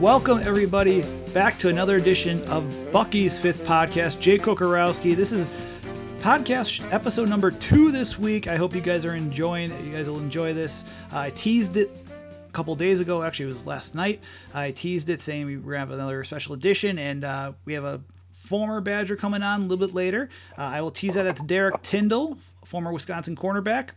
Welcome, everybody, back to another edition of Bucky's Fifth Podcast. Jay Kokorowski. This is podcast episode number 2 this week. I hope you guys are enjoying it. You guys will enjoy this. I teased it a couple days ago. Actually, it was last night. I teased it saying we were going to have another special edition, and we have a former Badger coming on a little bit later. I will tease that. That's Derek Tindall, former Wisconsin cornerback.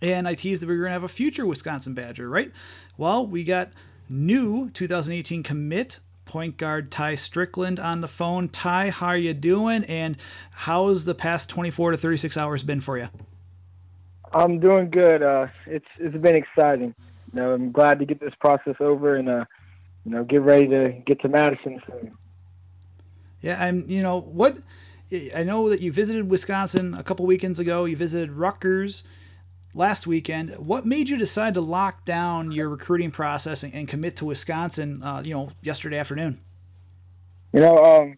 And I teased that we were going to have a future Wisconsin Badger, right? Well, we got new 2018 commit point guard Ty Strickland on the phone. Ty, how are you doing, and how's the past 24 to 36 hours been for you? I'm doing good. It's been exciting. You know, I'm glad to get this process over and get ready to get to Madison soon. Yeah, I know that you visited Wisconsin a couple weekends ago. You visited Rutgers last weekend. What made you decide to lock down your recruiting process and commit to Wisconsin, yesterday afternoon? I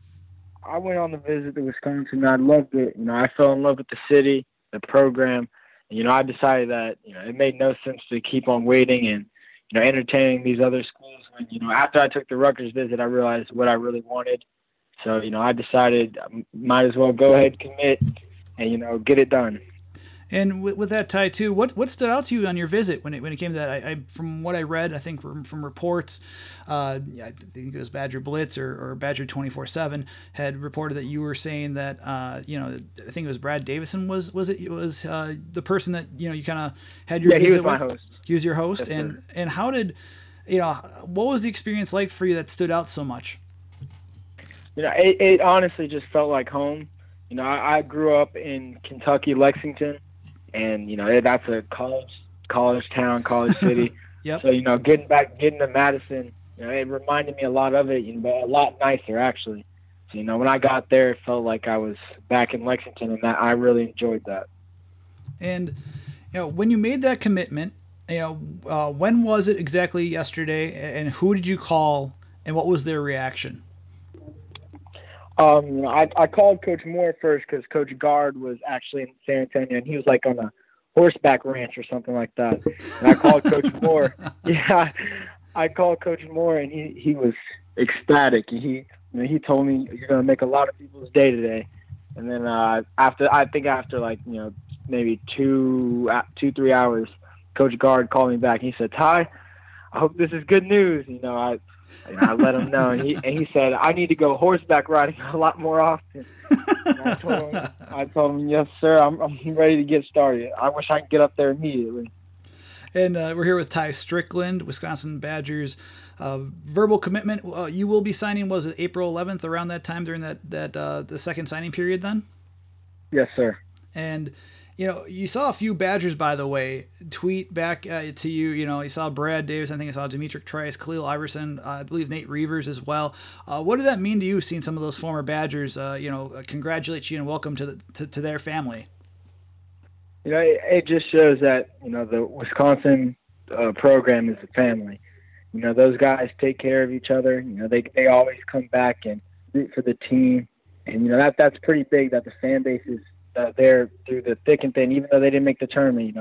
went on the visit to Wisconsin and I loved it. I fell in love with the city, the program. And, I decided that, it made no sense to keep on waiting and, entertaining these other schools. When, after I took the Rutgers visit, I realized what I really wanted. So, I decided I might as well go ahead, commit, and, get it done. And with that, Ty, too, what stood out to you on your visit when it came to that? I from what I read, I think from reports, I think it was Badger Blitz or Badger 24/7 had reported that you were saying that I think it was Brad Davison was the person that you kind of had your visit with. Yeah, he was my host. He was your host. Yes, and how did what was the experience like for you that stood out so much? It honestly just felt like home. I grew up in Kentucky, Lexington. And, that's a college town, college city. Yep. So, getting to Madison, it reminded me a lot of it, but a lot nicer, actually. So, when I got there, it felt like I was back in Lexington, and I really enjoyed that. And, when you made that commitment, when was it exactly yesterday, and who did you call, and what was their reaction? I called Coach Moore first because Coach Guard was actually in San Antonio, and he was like on a horseback ranch or something like that. And I called Coach Moore. Yeah, I called Coach Moore, and he was ecstatic. He told me, you're going to make a lot of people's day today. And then after like maybe 3 hours, Coach Guard called me back. He said, Ty, I hope this is good news. I let him know, and he said, I need to go horseback riding a lot more often. And I told him, yes, sir, I'm ready to get started. I wish I could get up there immediately. And we're here with Ty Strickland, Wisconsin Badgers. Verbal commitment, you will be signing, was it April 11th, around that time during that the second signing period then? Yes, sir. And you saw a few Badgers, by the way, tweet back to you. You saw Brad Davis. I think I saw Demetric Trice, Khalil Iverson, I believe Nate Reavers as well. What did that mean to you, seeing some of those former Badgers, congratulate you and welcome to their family? It just shows that, the Wisconsin program is a family. Those guys take care of each other. They always come back and root for the team. And, that's pretty big that the fan base is there through the thick and thin, even though they didn't make the tournament.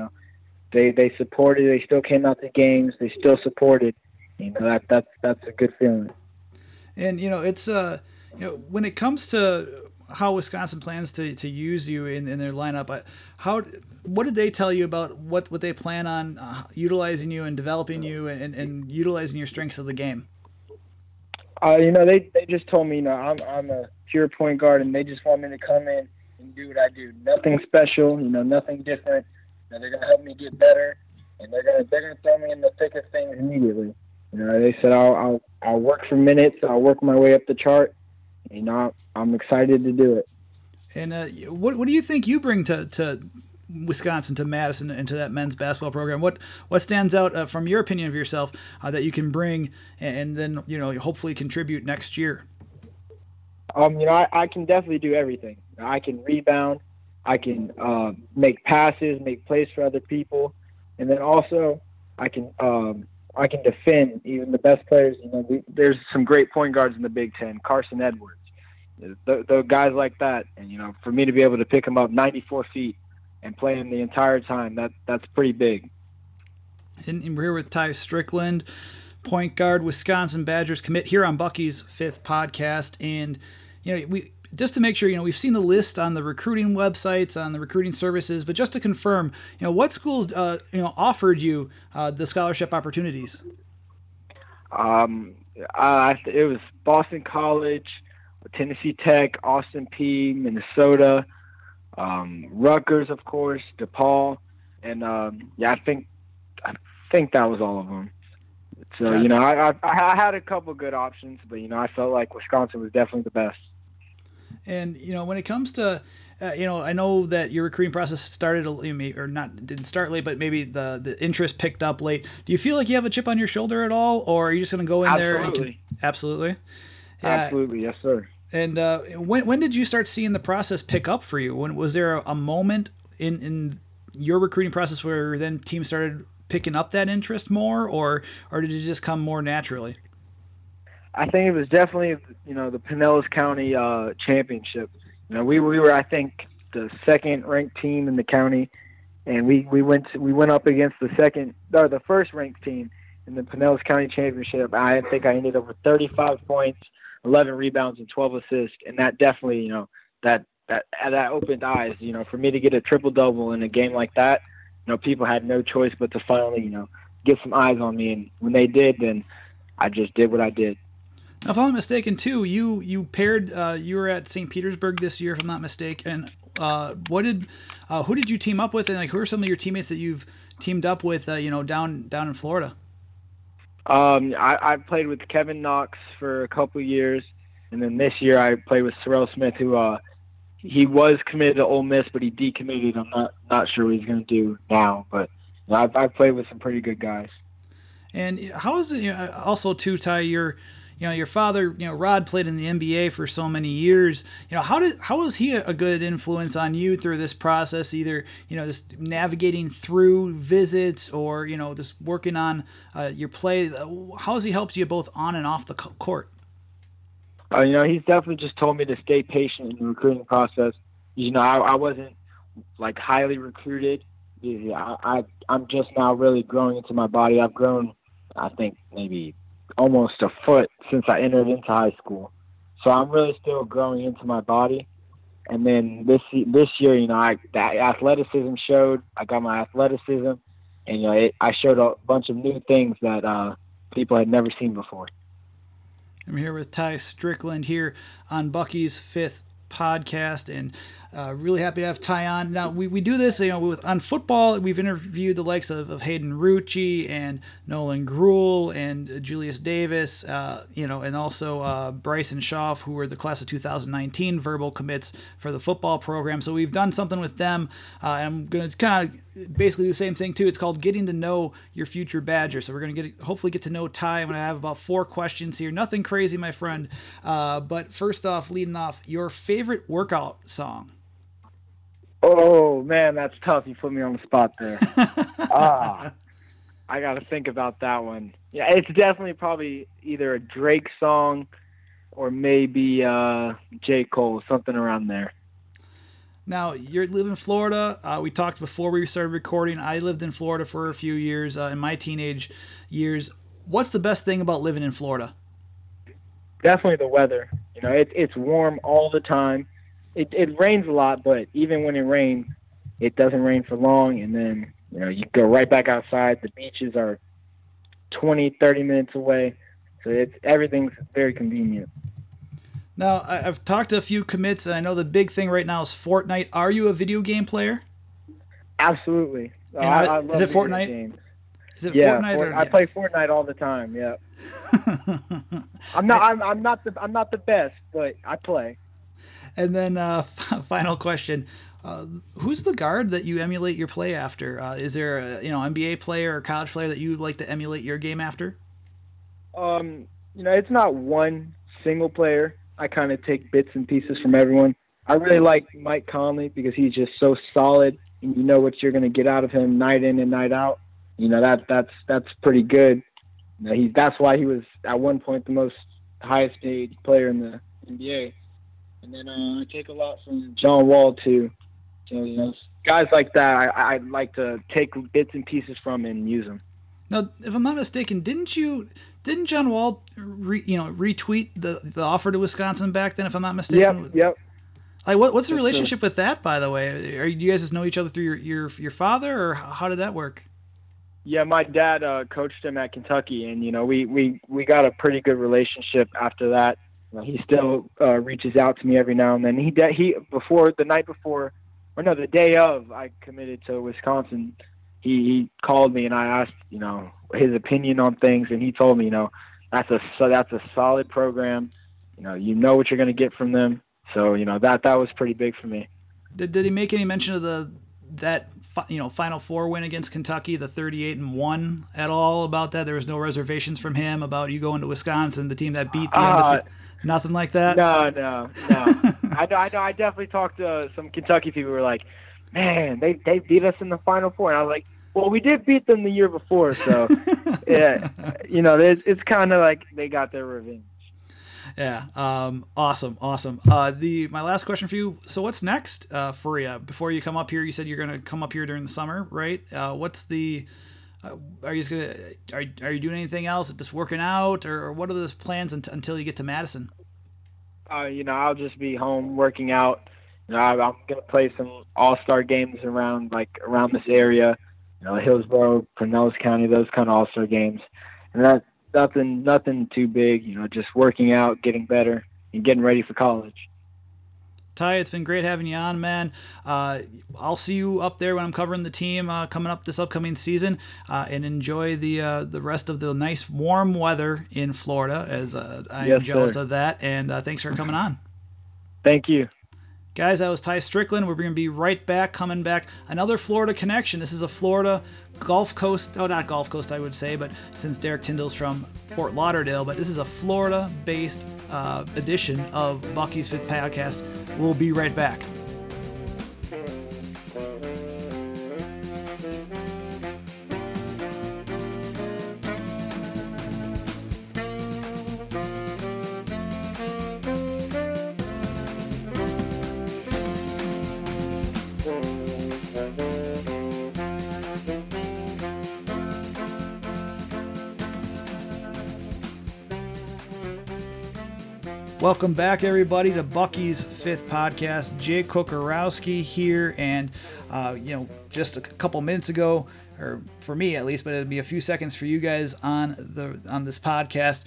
They supported. They still came out to games. They still supported. That's a good feeling. And it's when it comes to how Wisconsin plans to use you in their lineup, what did they tell you about what they plan on utilizing you and developing you and utilizing your strengths of the game? They just told me I'm a pure point guard, and they just want me to come in and do what I do. Nothing special, nothing different. They're gonna help me get better, and they're gonna throw me in the thick of things immediately. You know, they said I'll work for minutes. I'll work my way up the chart. You know, I'm excited to do it. And what do you think you bring to Wisconsin, to Madison, and to that men's basketball program? What stands out from your opinion of yourself that you can bring and then, you know, hopefully contribute next year? You know, I can definitely do everything. I can rebound. I can make passes, make plays for other people, and then also I can defend even the best players. You know, there's some great point guards in the Big Ten, Carson Edwards, the guys like that. And you know, for me to be able to pick them up 94 feet and play him the entire time, that's pretty big. And we're here with Ty Strickland, point guard, Wisconsin Badgers commit, here on Bucky's Fifth Podcast. And you know, we just to make sure, you know, we've seen the list on the recruiting websites, on the recruiting services, but just to confirm, you know, what schools offered you the scholarship opportunities? It was Boston College, Tennessee Tech, Austin P, Minnesota, Rutgers, of course, DePaul, and I think that was all of them. So you know, I had a couple good options, but you know, I felt like Wisconsin was definitely the best. And you know, when it comes to I know that your recruiting process started didn't start late, but maybe the interest picked up late. Do you feel like you have a chip on your shoulder at all, or are you just going to go in there? Absolutely. Absolutely, yes, sir. And when did you start seeing the process pick up for you? When was there a moment in your recruiting process where then teams started picking up that interest more, or did it just come more naturally? I think it was definitely, you know, the Pinellas County championship. You know, we were, I think, the second ranked team in the county, and we went up against the first ranked team in the Pinellas County championship. I think I ended up with 35 points, 11 rebounds, and 12 assists, and that definitely, you know, that opened eyes. You know, for me to get a triple double in a game like that, you know, people had no choice but to finally, you know, get some eyes on me, and when they did, then I just did what I did. Now, if I'm not mistaken, too, you paired. You were at St. Petersburg this year, if I'm not mistaken. Who did you team up with, and like, who are some of your teammates that you've teamed up with? Down in Florida. I played with Kevin Knox for a couple years, and then this year I played with Sorrell Smith, who he was committed to Ole Miss, but he decommitted. I'm not sure what he's going to do now, but I've played with some pretty good guys. And how is it? You know, also, too, Ty, your father, you know, Rod, played in the NBA for so many years. You know, how was he a good influence on you through this process, either, you know, just navigating through visits or, you know, just working on your play? How has he helped you both on and off the court? You know, he's definitely just told me to stay patient in the recruiting process. You know, I wasn't, like, highly recruited. I'm just now really growing into my body. I've grown, I think, maybe almost a foot since I entered into high school, so I'm really still growing into my body. And then this year, you know, the athleticism showed. I got my athleticism, and you know, I showed a bunch of new things that people had never seen before. I'm here with Ty Strickland here on Bucky's Fifth Podcast, and really happy to have Ty on. Now we do this, you know, on football. We've interviewed the likes of Hayden Rucci and Nolan Gruhl and Julius Davis, and also Bryson Schaaf, who were the class of 2019 verbal commits for the football program. So we've done something with them. I'm going to kind of basically do the same thing too. It's called getting to know your future Badger. So we're going to hopefully get to know Ty. I'm going to have about 4 questions here. Nothing crazy, my friend. But first off, leading off, your favorite workout song. Oh, man, that's tough. You put me on the spot there. I got to think about that one. Yeah, it's definitely probably either a Drake song or maybe J. Cole, something around there. Now, you live in Florida. We talked before we started recording. I lived in Florida for a few years in my teenage years. What's the best thing about living in Florida? Definitely the weather. You know, it's warm all the time. It rains a lot, but even when it rains, it doesn't rain for long. And then, you know, you go right back outside. The beaches are 20, 30 minutes away. So everything's very convenient. Now, I've talked to a few commits, and I know the big thing right now is Fortnite. Are you a video game player? Absolutely. I love video games. Is it Fortnite? Is it Fortnite or I play Fortnite all the time. Yeah. I'm not the best, but I play. And then final question. Who's the guard that you emulate your play after? Is there a NBA player or college player that you like to emulate your game after? It's not one single player. I kind of take bits and pieces from everyone. I really like Mike Conley because he's just so solid, and you know what you're going to get out of him night in and night out. That's pretty good. That's why he was at one point the most highest paid player in the NBA. And then I take a lot from John Wall too. So, guys like that, I like to take bits and pieces from and use them. Now, if I'm not mistaken, didn't John Wall retweet the offer to Wisconsin back then? If I'm not mistaken. Yep. Like, what's the relationship with that, by the way? Do you guys just know each other through your father, or how did that work? Yeah, my dad coached him at Kentucky, and we got a pretty good relationship after that. He still reaches out to me every now and then. The day of I committed to Wisconsin, he called me and I asked, his opinion on things, and he told me, that's a solid program. You know what you're going to get from them. So, that was pretty big for me. Did he make any mention of that Final Four win against Kentucky, the 38-1 at all about that? There was no reservations from him about you going to Wisconsin, the team that beat the nothing like that? No. I definitely talked to some Kentucky people who were like, man, they beat us in the Final Four. And I was like, well, we did beat them the year before. So, yeah, it's kind of like they got their revenge. Yeah. Awesome. My last question for you. So what's next for you? Before you come up here, you said you're going to come up here during the summer, right? Are you doing anything else? Just working out, or what are those plans until you get to Madison? I'll just be home working out. I'm going to play some all-star games around this area, Hillsborough, Pinellas County, those kind of all-star games. And that's nothing too big, just working out, getting better, and getting ready for college. Ty, it's been great having you on, man. I'll see you up there when I'm covering the team coming up this upcoming season, and enjoy the rest of the nice warm weather in Florida, as I am jealous of that. And thanks for coming on. Thank you. Guys, that was Ty Strickland. We're going to be right back, coming back. Another Florida connection. This is a Florida Gulf Coast. Oh, not Gulf Coast, I would say, but since Derek Tindall's from Fort Lauderdale. But this is a Florida-based edition of Bucky's Fifth Podcast. We'll be right back. Welcome back, everybody, to Bucky's Fifth Podcast. Jay Kokorowski here, and just a couple minutes ago, or for me at least, but it'll be a few seconds for you guys on this podcast.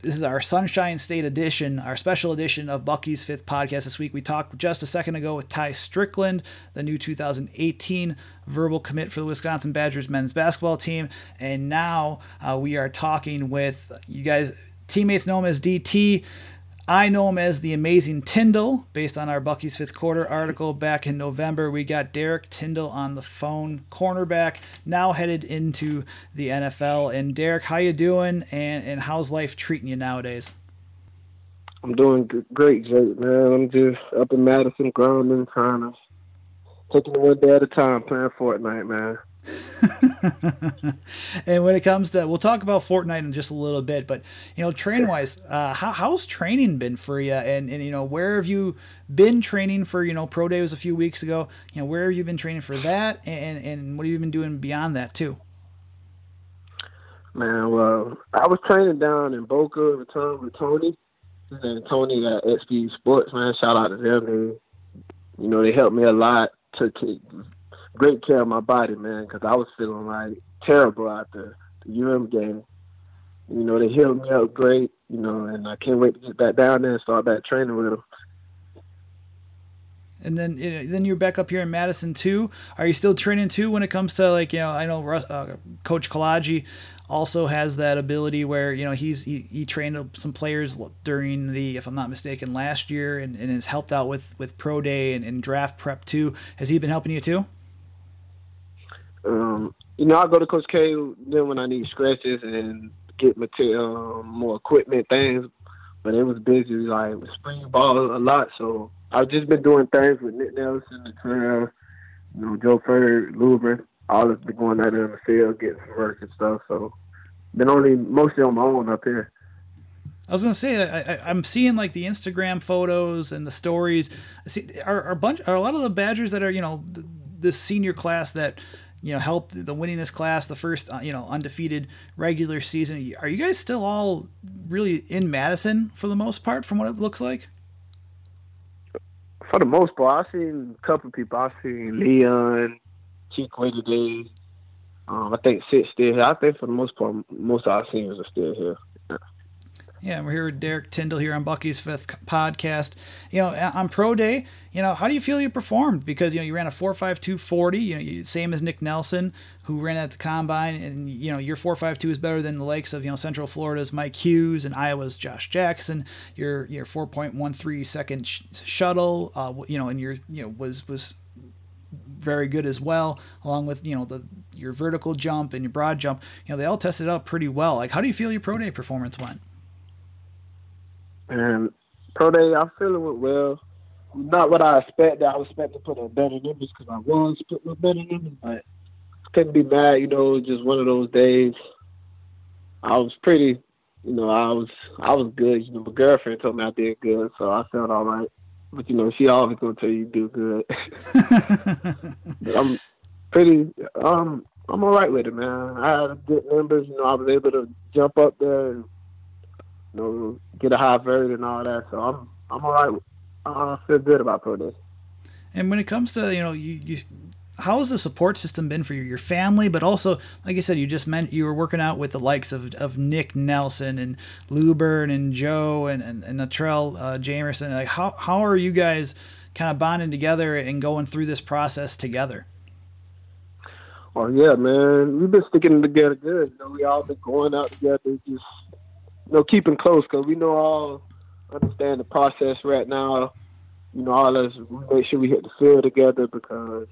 This is our Sunshine State edition, our special edition of Bucky's Fifth Podcast this week. We talked just a second ago with Ty Strickland, the new 2018 verbal commit for the Wisconsin Badgers men's basketball team, and now we are talking with you guys. Teammates know him as DT. I know him as the Amazing Tindall, based on our Bucky's Fifth Quarter article back in November. We got Derek Tindall on the phone, cornerback, now headed into the NFL. And Derek, how you doing? And how's life treating you nowadays? I'm doing great, Jake, man. I'm just up in Madison, grinding, trying to take it one day at a time, playing Fortnite, man. And when it comes to, we'll talk about Fortnite in just a little bit, but train wise, how's training been for you, and where have you been training for? Pro Day was a few weeks ago. Where have you been training for that, and what have you been doing beyond that too? Man, well, I was training down in Boca, returned with Tony, and then Tony at SB Sports, man. Shout out to them, man. They helped me a lot to take great care of my body, man, because I was feeling like terrible after the UM game. They healed me up great, and I can't wait to get back down there and start back training with them. And then you're back up here in Madison too. Are you still training too when it comes to, like, you know, I know Coach Kalaji also has that ability where, you know, he trained some players during the, if I'm not mistaken, last year, and has helped out with pro day and draft prep too. Has he been helping you too? You know, I go to Coach K then when I need stretches and get material, more equipment, things. But it was busy, like spring ball a lot. So I've just been doing things with Nick Nelson, Natrell, you know, Joe Ferd, Luber. All of them going out there in the field, getting some work and stuff. So been mostly on my own up here. I was gonna say I'm seeing like the Instagram photos and the stories. I see are a lot of the Badgers that are, you know, this senior class that, you know, helped the winning this class, the first, you know, undefeated regular season. Are you guys still all really in Madison for the most part, from what it looks like? For the most part, I've seen a couple of people. I've seen Leon, Chiquay today. I think Sid's still here. I think for the most part, most of our seniors are still here. Yeah, and we're here with Derek Tindall here on Bucky's Fifth Podcast. You know, on pro day, you know, how do you feel you performed? Because, you know, you ran a 4.52 40. You know, same as Nick Nelson, who ran at the combine, and, you know, your 4.52 is better than the likes of, you know, Central Florida's Mike Hughes and Iowa's Josh Jackson. Your 4.13 second shuttle, you know, and your, you know, was very good as well, along with, you know, your vertical jump and your broad jump. You know, they all tested out pretty well. Like, how do you feel your pro day performance went? And pro day, I feel it went well. Not what I expected. I was expecting to put on better numbers because I was putting on better numbers, but couldn't be mad. You know, just one of those days. I was pretty, you know, I was good. You know, my girlfriend told me I did good, so I felt all right. But, you know, she always gonna tell you do good. But I'm pretty. I'm all right with it, man. I had good numbers. You know, I was able to jump up there and, you know, get a high vert and all that. So I'm all right. I feel good about pro day. And when it comes to, you know, you how has the support system been for your family? But also, like I said, you just meant you were working out with the likes of Nick Nelson and Luburn and Joe and Natrell Jamerson. Like, how are you guys kind of bonding together and going through this process together? Oh yeah, man, we've been sticking together good. You know, we all been going out together, just, you know, keeping close, because we know all understand the process right now. You know, all of us, we make sure we hit the field together because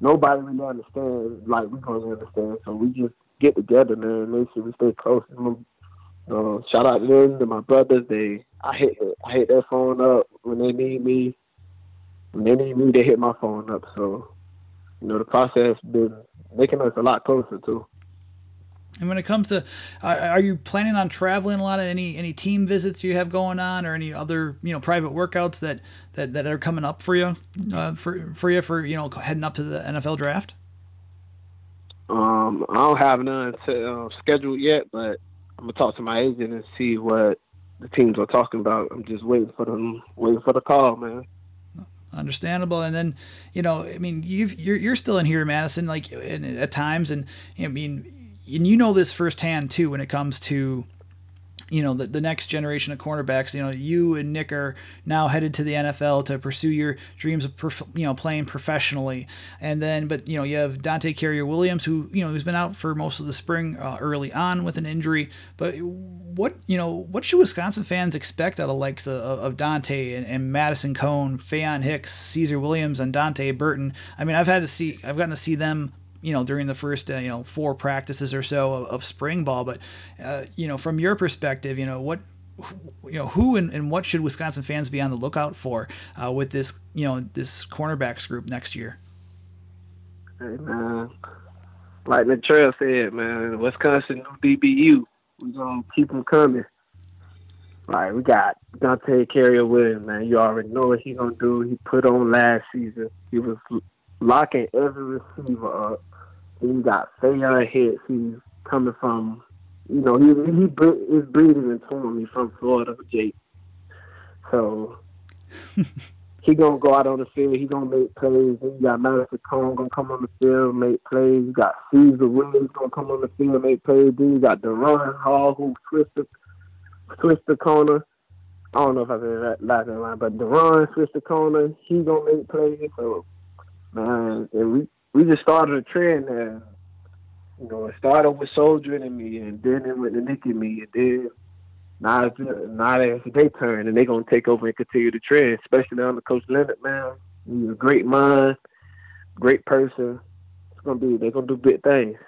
nobody really understands like we're going to understand. So we just get together, man, and make sure we stay close. Shout out to them, to my brothers. I hit their phone up when they need me. When they need me, they hit my phone up. So, you know, the process been making us a lot closer too. And when it comes to, are you planning on traveling a lot? Of any team visits you have going on, or any other, you know, private workouts that are coming up for you, for you know, heading up to the NFL draft? I don't have none scheduled yet, but I'm gonna talk to my agent and see what the teams are talking about. I'm just waiting for the call, man. Understandable. And then, you know, I mean, you're still in here, Madison, like at times, and I mean. And you know this firsthand too when it comes to, you know, the next generation of cornerbacks. You know, you and Nick are now headed to the NFL to pursue your dreams of, you know, playing professionally. And then, but, you know, you have Dante Carrier-Williams, who, you know, who's been out for most of the spring early on with an injury. But what should Wisconsin fans expect out of likes of Dante and Madison Cone, Faion Hicks, Cesar Williams, and Dante Burton? I mean, I've gotten to see them, you know, during the first, you know, four practices or so of spring ball. But, you know, from your perspective, you know, what should Wisconsin fans be on the lookout for with this, you know, this cornerbacks group next year? Hey, man, like Natrell said, man, Wisconsin new DBU. We're going to keep them coming. Like, we got Dante Carrier-Williams, man. You already know what he's going to do. He put on last season. He was locking every receiver up. Then you got Faion Hicks. He's coming from, you know, he is breathing into him. He's from Florida, Jake. So he gonna go out on the field. He gonna make plays. Then you got Madison Cone gonna come on the field, make plays. You got Cesar Williams gonna come on the field, make plays. Then you got Deron Hall, who twists the corner. I don't know if I said last line, but Deron switched the corner. He gonna make plays. So man, we just started a trend now. You know, it started with Soldier and me, and then it went to Nick and me, and then now it's their turn, and they gonna take over and continue the trend, especially under Coach Leonard. Man, he's a great mind, great person. They're gonna do big things.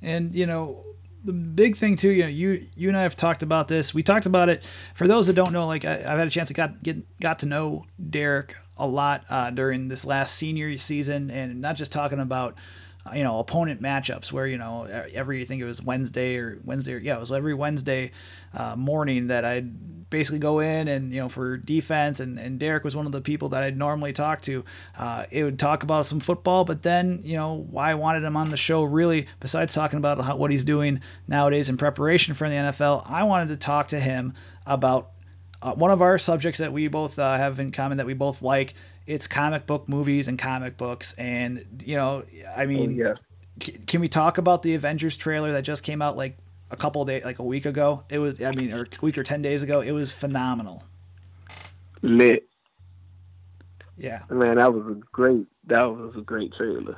And you know, the big thing too, you know, you and I have talked about this. We talked about it. For those that don't know, like I've had a chance to got to know Derek a lot during this last senior season, and not just talking about you know, opponent matchups where, you know, I think it was Wednesday, yeah, it was every Wednesday morning that I'd basically go in and, you know, for defense, and Derek was one of the people that I'd normally talk to. It would talk about some football, but then, you know, why I wanted him on the show really, besides talking about what he's doing nowadays in preparation for the NFL, I wanted to talk to him about one of our subjects that we both have in common that we both like. It's comic book movies and comic books. And, you know, I mean, oh, yeah. Can we talk about the Avengers trailer that just came out like a couple of days, like a week ago? It was, I mean, or a week or 10 days ago. It was phenomenal. Lit. Yeah. Man, that was a great trailer.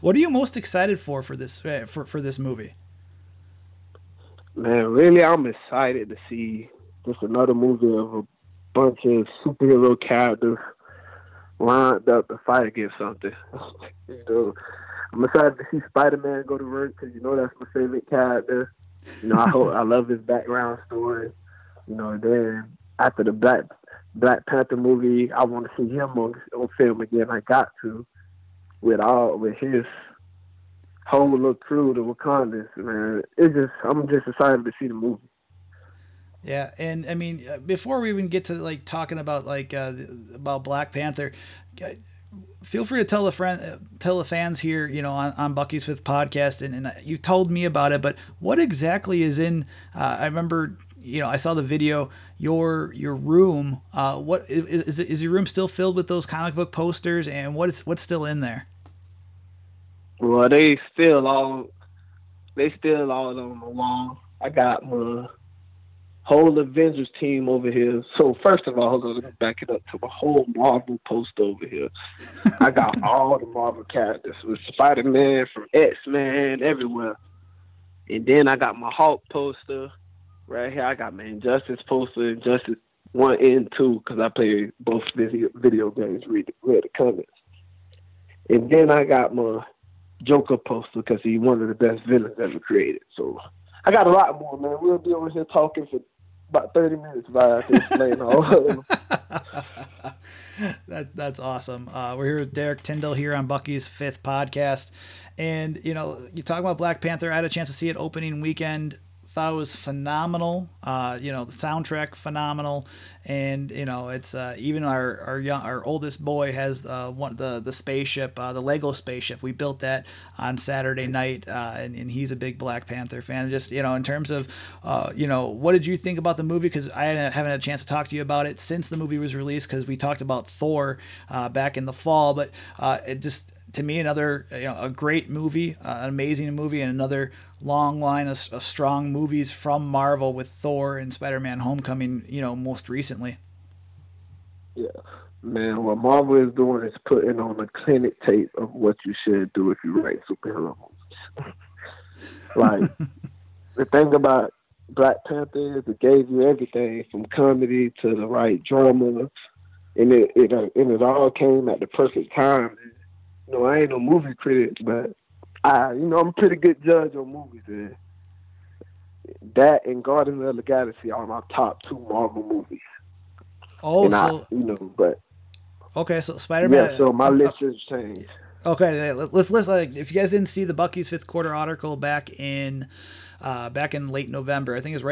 What are you most excited for this movie? Man, really, I'm excited to see just another movie of a bunch of superhero characters lined up to fight against something. You know, I'm excited to see Spider-Man go to work because, you know, that's my favorite character. You know, I love his background story. You know, and then after the Black Panther movie, I want to see him on film again. I got to with his whole little crew, the Wakandans. Man, I'm just excited to see the movie. Yeah, and I mean, before we even get to like talking about about Black Panther, feel free to tell the fans here, you know, on Bucky's Fifth Podcast, and you told me about it, but what exactly is in? I remember, you know, I saw the video. Your room, what is your room still filled with those comic book posters, and what's still in there? Well, they still all on the wall. I got my whole Avengers team over here. So first of all, I'm gonna back it up to the whole Marvel poster over here. I got all the Marvel characters with Spider-Man from X-Men everywhere, and then I got my Hulk poster right here. I got my Injustice poster, Injustice 1 and 2, because I play both video games. Read the comics, and then I got my Joker poster because he's one of the best villains ever created. So I got a lot more, man. We'll be over here talking for about 30 minutes by explaining all of them. That's awesome. We're here with Derek Tindall here on Bucky's Fifth Podcast. And, you know, you talk about Black Panther. I had a chance to see it opening weekend. Thought it was phenomenal. You know, the soundtrack, phenomenal. And, you know, it's even our oldest boy has the spaceship, the Lego spaceship. We built that on Saturday night, and he's a big Black Panther fan. Just, you know, in terms of, you know, what did you think about the movie? Because I haven't had a chance to talk to you about it since the movie was released, because we talked about Thor back in the fall. But it just, to me, another, you know, a great movie, an amazing movie, and another long line of strong movies from Marvel with Thor and Spider-Man: Homecoming, you know, most recently. Yeah, man, what Marvel is doing is putting on a clinic tape of what you should do if you write superhero movies. Like, the thing about Black Panther is it gave you everything from comedy to the right drama, and it all came at the perfect time. You know, I ain't no movie critic, but I'm a pretty good judge on movies, and that and Guardians of the Galaxy are my top two Marvel movies. Oh, and so Spider-Man. Yeah, so my list has changed. Okay, let's like, if you guys didn't see the Bucky's Fifth Quarter article back in late November, I think it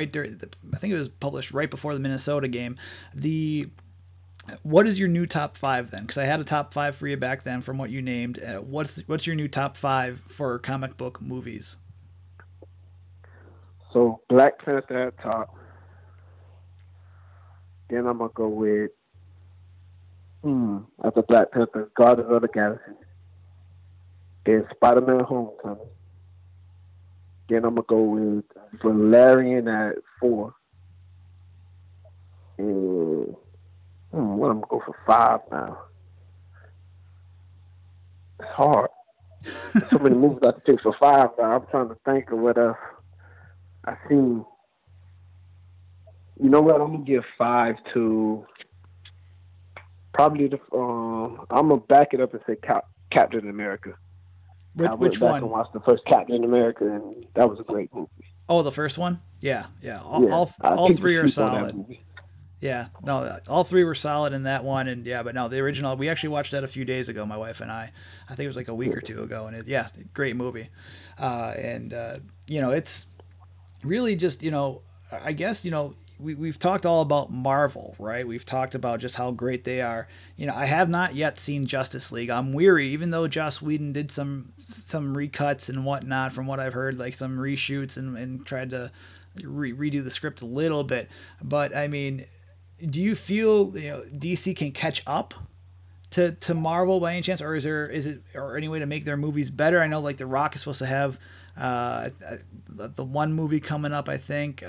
was published right before the Minnesota game. What is your new top five then? Because I had a top five for you back then from what you named. What's your new top five for comic book movies? So Black Panther at top. Then I'm going to go with, after Black Panther, Guardians of the Galaxy. Then Spider-Man: Homecoming. Then I'm going to go with Valerian at 4. I'm going to go for 5 now. It's hard. There's so many movies I can pick for 5 now. I'm trying to think of what else I've seen. You know what? I'm going to give 5 to probably the I'm going to back it up and say Captain America. Which one? I went back and watched the first Captain America, and that was a great movie. Oh, the first one? Yeah. All three are solid. Yeah, no, all three were solid in that one, and yeah, but no, the original, we actually watched that a few days ago, my wife and I. I think it was like a week or two ago, and great movie. It's really just, I guess, we've talked all about Marvel, right? We've talked about just how great they are. I have not yet seen Justice League. I'm weary, even though Joss Whedon did some recuts and whatnot from what I've heard, like some reshoots and tried to redo the script a little bit. But I mean, do you feel DC can catch up to Marvel by any chance, or is there any way to make their movies better? I know like The Rock is supposed to have the one movie coming up, and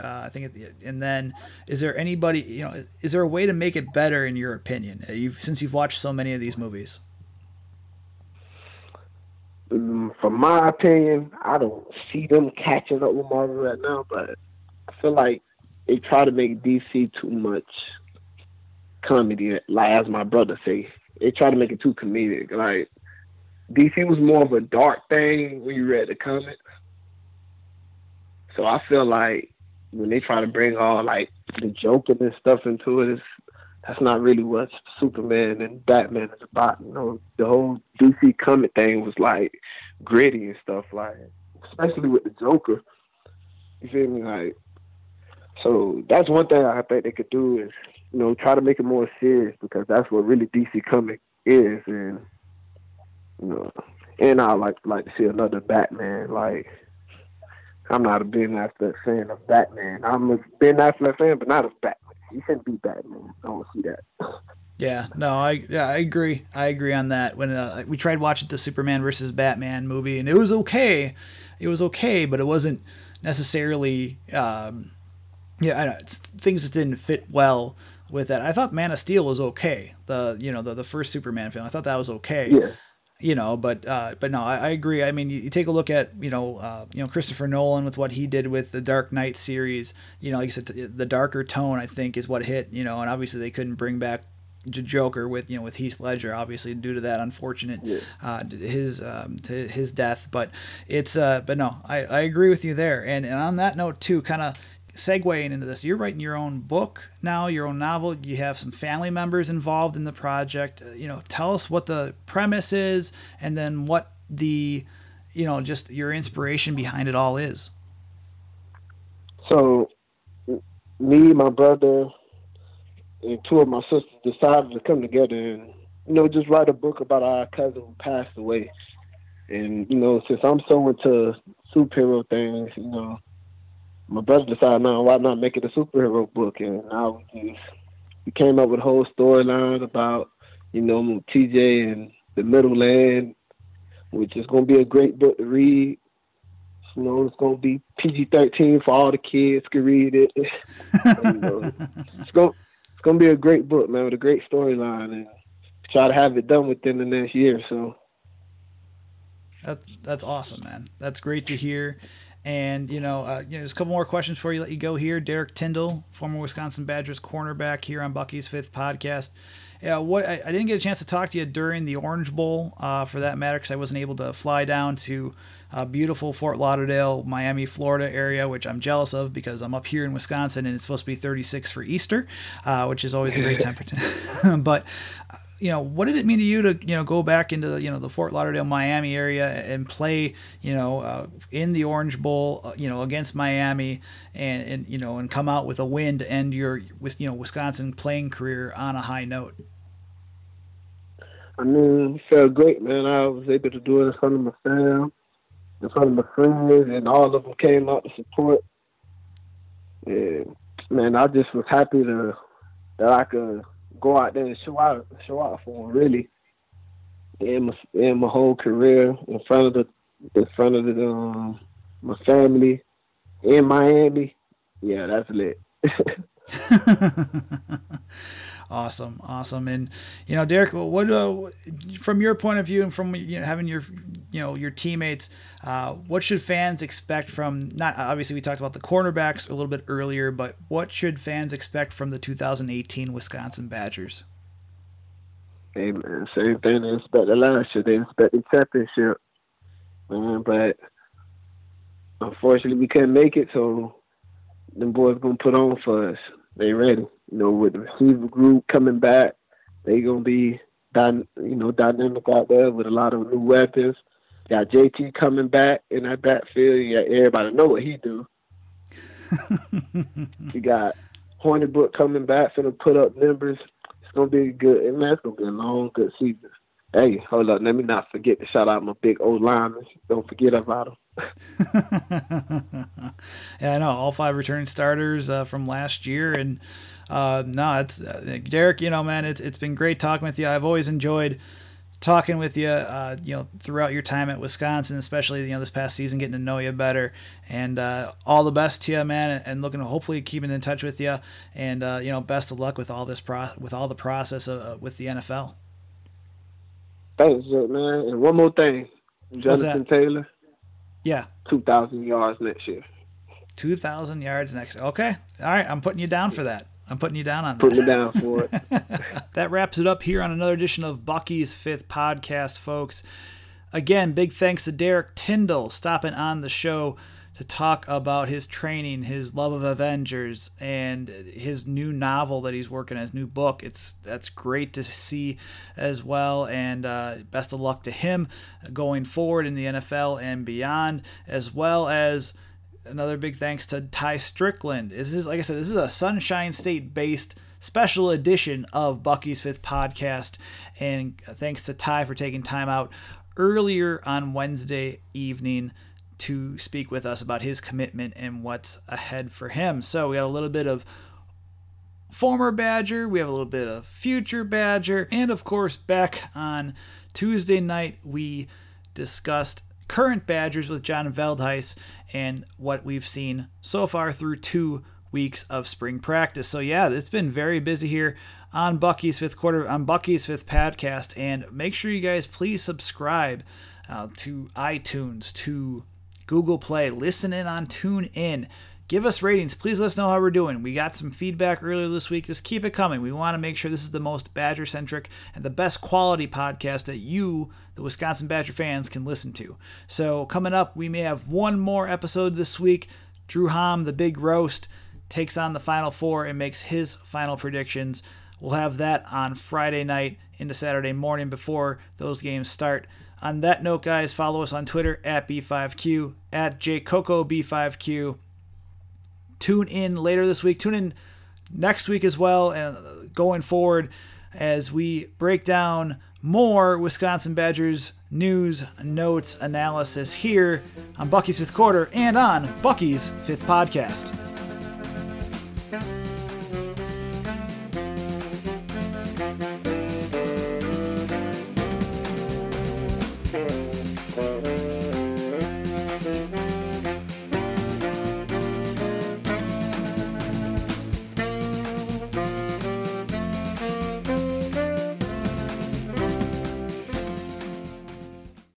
then is there anybody, is there a way to make it better in your opinion, since you've watched so many of these movies? From my opinion, I don't see them catching up with Marvel right now, but I feel like they try to make DC too much comedy, like as my brother say, they try to make it too comedic. Like DC was more of a dark thing when you read the comics. So I feel like when they try to bring all like the Joker and stuff into it, that's not really what Superman and Batman is about. The whole DC comic thing was like gritty and stuff, like especially with the Joker. You feel me? Like, so that's one thing I think they could do is try to make it more serious, because that's what really DC comic is. And and I like to see another Batman. Like, I'm not a Ben Affleck fan of Batman. I'm a Ben Affleck fan, but not of Batman. He shouldn't be Batman. I don't see that. Yeah, no, I agree. I agree on that. When we tried watching the Superman versus Batman movie, and it was okay. It was okay, but it wasn't necessarily. Things just didn't fit well with that. I thought Man of Steel was okay. The first Superman film, I thought that was okay. Yeah. But no, I agree. I mean, you take a look at, Christopher Nolan with what he did with the Dark Knight series, like I said, the darker tone, I think, is what hit, and obviously they couldn't bring back Joker with Heath Ledger, obviously, due to that unfortunate his death. But it's but no, I agree with you there. And on that note too, kind of segueing into this, you're writing your own book now, your own novel. You have some family members involved in the project. Tell us what the premise is, and then what the just your inspiration behind it all is. So me, my brother, and 2 of my sisters decided to come together and just write a book about our cousin who passed away. And since I'm so into superhero things, my brother decided, no, why not make it a superhero book? And we came up with a whole storyline about, TJ and the Middleland, which is going to be a great book to read. It's going to be PG-13 for all the kids can read it. It's going to be a great book, man, with a great storyline, and try to have it done within the next year. So that's awesome, man. That's great to hear. And, there's a couple more questions before you let you go here. Derek Tindall, former Wisconsin Badgers cornerback here on Bucky's Fifth Podcast. I didn't get a chance to talk to you during the Orange Bowl, for that matter, because I wasn't able to fly down to beautiful Fort Lauderdale, Miami, Florida area, which I'm jealous of because I'm up here in Wisconsin and it's supposed to be 36 for Easter, which is always a great temperature. But, what did it mean to you to, go back into the, the Fort Lauderdale, Miami area and play, in the Orange Bowl, against Miami and come out with a win to end your, Wisconsin playing career on a high note? I mean, it felt great, man. I was able to do it in front of my family, in front of my friends, and all of them came out to support. And man, I just was happy that I could go out there and show out for him, really. In my whole career, in front of the my family, in Miami. Yeah, that's lit. Awesome. And, you know, Derek, what from your point of view and from having your teammates, what should fans expect from, not obviously we talked about the cornerbacks a little bit earlier, but what should fans expect from the 2018 Wisconsin Badgers? Hey, man, same thing they expected last year. They expected championship, but unfortunately we couldn't make it, so them boys going to put on for us. They ready. With the receiver group coming back, they going to be dynamic out there with a lot of new weapons. Got JT coming back in that backfield. You got everybody know what he do. You got Hornibrook coming back, going to put up numbers. It's going to be good. And that's going to be a long, good season. Hey, hold up. Let me not forget to shout out my big old lineman. Don't forget about him. Yeah, I know. All five return starters from last year. And it's Derek, man, it's been great talking with you. I've always enjoyed talking with you, throughout your time at Wisconsin, especially, this past season, getting to know you better. And all the best to you, man, and looking to hopefully keeping in touch with you. And, best of luck with all this process with the NFL. Thanks, man. And one more thing. Jonathan Taylor. Yeah. 2,000 yards next year. 2,000 yards next year. Okay. All right. I'm putting you down for that. I'm putting you down on that. Putting you down for it. That wraps it up here on another edition of Bucky's Fifth Podcast, folks. Again, big thanks to Derek Tindall stopping on the show to talk about his training, his love of Avengers, and his new novel that he's working on, his new book. That's great to see as well, and best of luck to him going forward in the NFL and beyond, as well as another big thanks to Ty Strickland. This is a Sunshine State-based special edition of Bucky's Fifth Podcast, and thanks to Ty for taking time out earlier on Wednesday evening to speak with us about his commitment and what's ahead for him. So we got a little bit of former Badger, we have a little bit of future Badger, and of course back on Tuesday night we discussed current Badgers with John Veldheis and what we've seen so far through 2 weeks of spring practice. So yeah, it's been very busy here on Bucky's Fifth Podcast, and make sure you guys please subscribe to iTunes, to Google Play, listen in on TuneIn. Give us ratings. Please let us know how we're doing. We got some feedback earlier this week. Just keep it coming. We want to make sure this is the most Badger-centric and the best quality podcast that you, the Wisconsin Badger fans, can listen to. So coming up, we may have one more episode this week. Drew Hom, the Big Roast, takes on the Final Four and makes his final predictions. We'll have that on Friday night into Saturday morning before those games start. On that note, guys, follow us on Twitter at B5Q, at JCocoB5Q. Tune in later this week. Tune in next week as well, and going forward as we break down more Wisconsin Badgers news, notes, analysis here on Bucky's Fifth Quarter and on Bucky's Fifth Podcast.